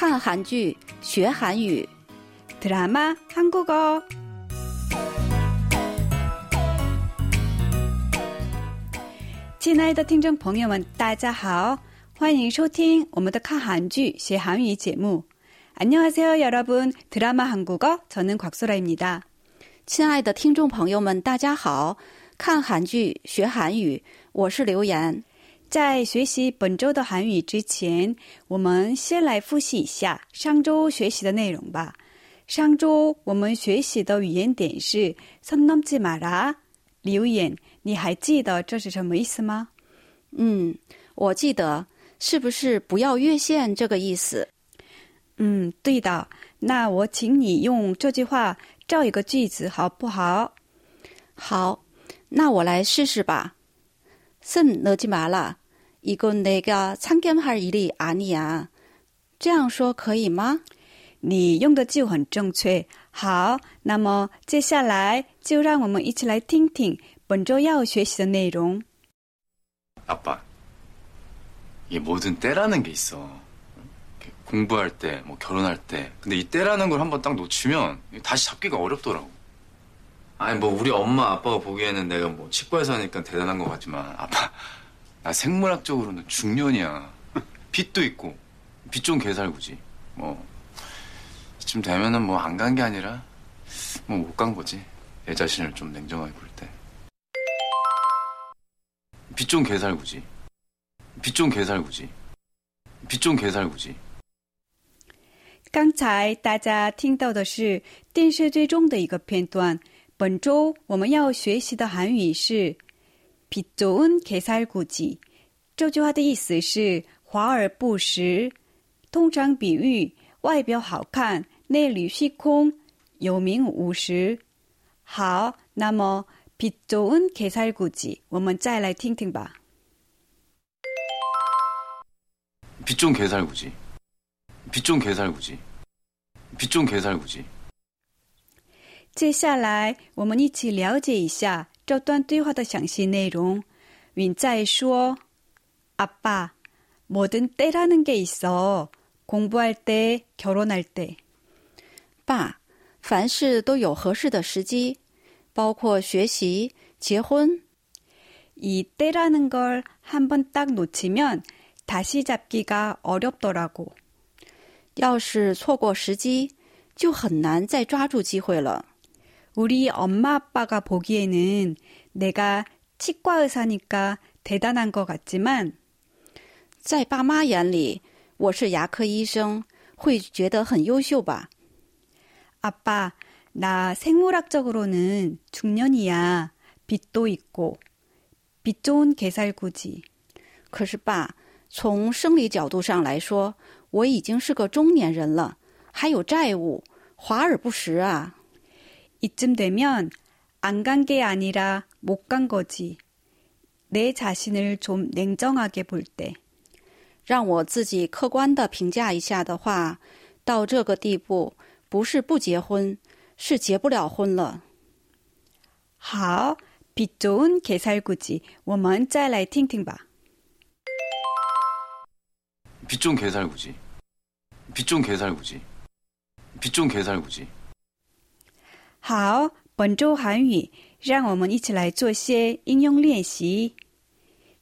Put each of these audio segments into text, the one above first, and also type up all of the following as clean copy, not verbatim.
看韩剧学韩语，드라마한국어。亲爱的听众朋友们，大家好，欢迎收听我们的看韩剧学韩语节目。안녕하세요，여러분，드라마한국어，저는 곽소라입니다。亲爱的听众朋友们，大家好，看韩剧学韩语，我是刘岩。在学习本周的韩语之前，我们先来复习一下上周学习的内容吧。上周我们学习的语言点是선넘지마라。刘岩，你还记得这是什么意思吗？我记得，是不是不要越线这个意思？对的。那我请你用这句话造一个句子好不好？好，那我来试试吧。선 넘지 마라，이건 내가 참견할 일이 아니야。这样说可以吗？你用的就很正确。好，那么接下来就让我们一起来听听本周要学习的内容。아빠，이모든 때라는 게 있어。공부할 때, 뭐 결혼할 때. 근데 이 때라는 걸 한번 딱 놓치면 다시 잡기가 어렵더라고. 아니 뭐 우리 엄마 아빠가 보기에는 내가 뭐 치과에서 하니까 대단한 것 같지만 아빠, 나 생물학적으로는 중년이야. 빚도 있고 빚 좀 개살구지. 뭐 지금 되면은 뭐 안 간 게 아니라 뭐 못 간 거지. 내 자신을 좀 냉정하게 볼 때. 빚 좀 개살구지. 빚 좀 개살구지. 빚 좀 개살구지。刚才大家听到的是电视剧中的一个片段。本周我们要学习的韩语是빚좋은 개살구지。这句话的意思是华而不实，通常比喻外表好看，内里虚空，有名无实。好，那么빚좋은 개살구지，我们再来听听吧。빚좋은 개살구지。빚좀개살구지빚좀개살구지。接下来我们一起了解一下这段对话的详细内容。云在说，아빠，뭐든 때라는 게 있어。공부할 때， 결혼할 때。爸，凡事都有合适的时机，包括学习、结婚。이 때라는 걸 한 번 딱 놓치면 다시 잡기가 어렵더라고。要是错过时机，就很难再抓住机会了。우리 엄마 아빠가 보기에는 내가 치과 의사니까 대단한 것 같지만，在爸妈眼里，我是牙科医生，会觉得很优秀吧？아빠，나 생물학적으로는 중년이야。빚도 있고，빚좋은 개살구지。可是爸，从生理角度上来说，我已经是个中年人了，还有债务，华而不实啊。이쯤되면 안 간 게 아니라 못 간 거지。내 자신을 좀 냉정하게 볼 때，让我自己客观地评价一下的话，到这个地步，不是不结婚，是结不了婚了。好，빚좋은 개살구지，我们再来听听吧。빚좀개살구지빚좀개살구지빚좀개살구지。好，本周韩语，让我们一起来做些应用练习。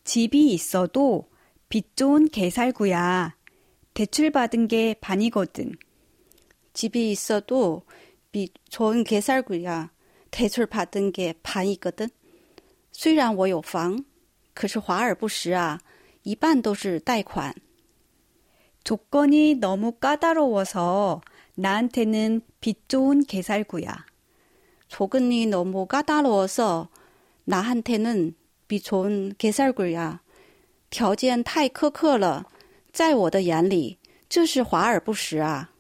집이있어도 빚좋은 개살구야。대출받은 게 반이거든。집이있어도 빚좋은 개살구야。대출받은 게 반이거든。虽然我有房，可是华而不实啊，一半都是贷款。조건이 너무 까다로워서 나한테는 빚좋은 개살구야。조건이 너무 까다로워서 나한테는 빚좋은 개살구야。条件太苛刻了，在我的眼里，这是华而不实啊。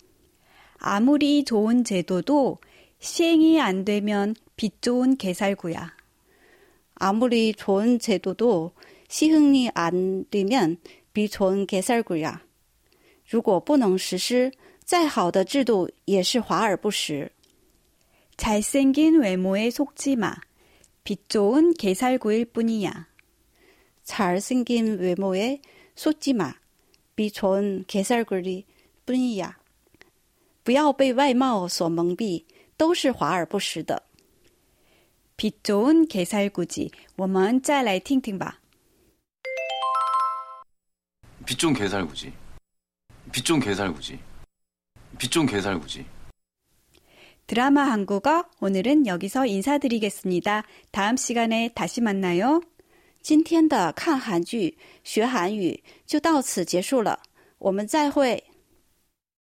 아무리 좋은 제도도 시행이 안 되면 빚좋은 개살구야。아무리 좋은 제도도 시행이 안 되면 빚좋은 개살구야。如果不能实施，再好的制度也是华而不实。잘생긴외모에 속지 마。빚좋은 개살구일 뿐이야。잘생긴외모에 속지 마。빚좋은 개살구이 뿐이야不要被外貌所蒙蔽，都是华而不实的。빛좋은개살구지，我们再来听听吧。빛좋은개살구지，빛좋은개살구지，빛좋은개살구지。드라마한국어오늘은여기서인사드리겠습니다다음시간에다시만나요今天的看韩剧学韩语就到此结束了，我们再会。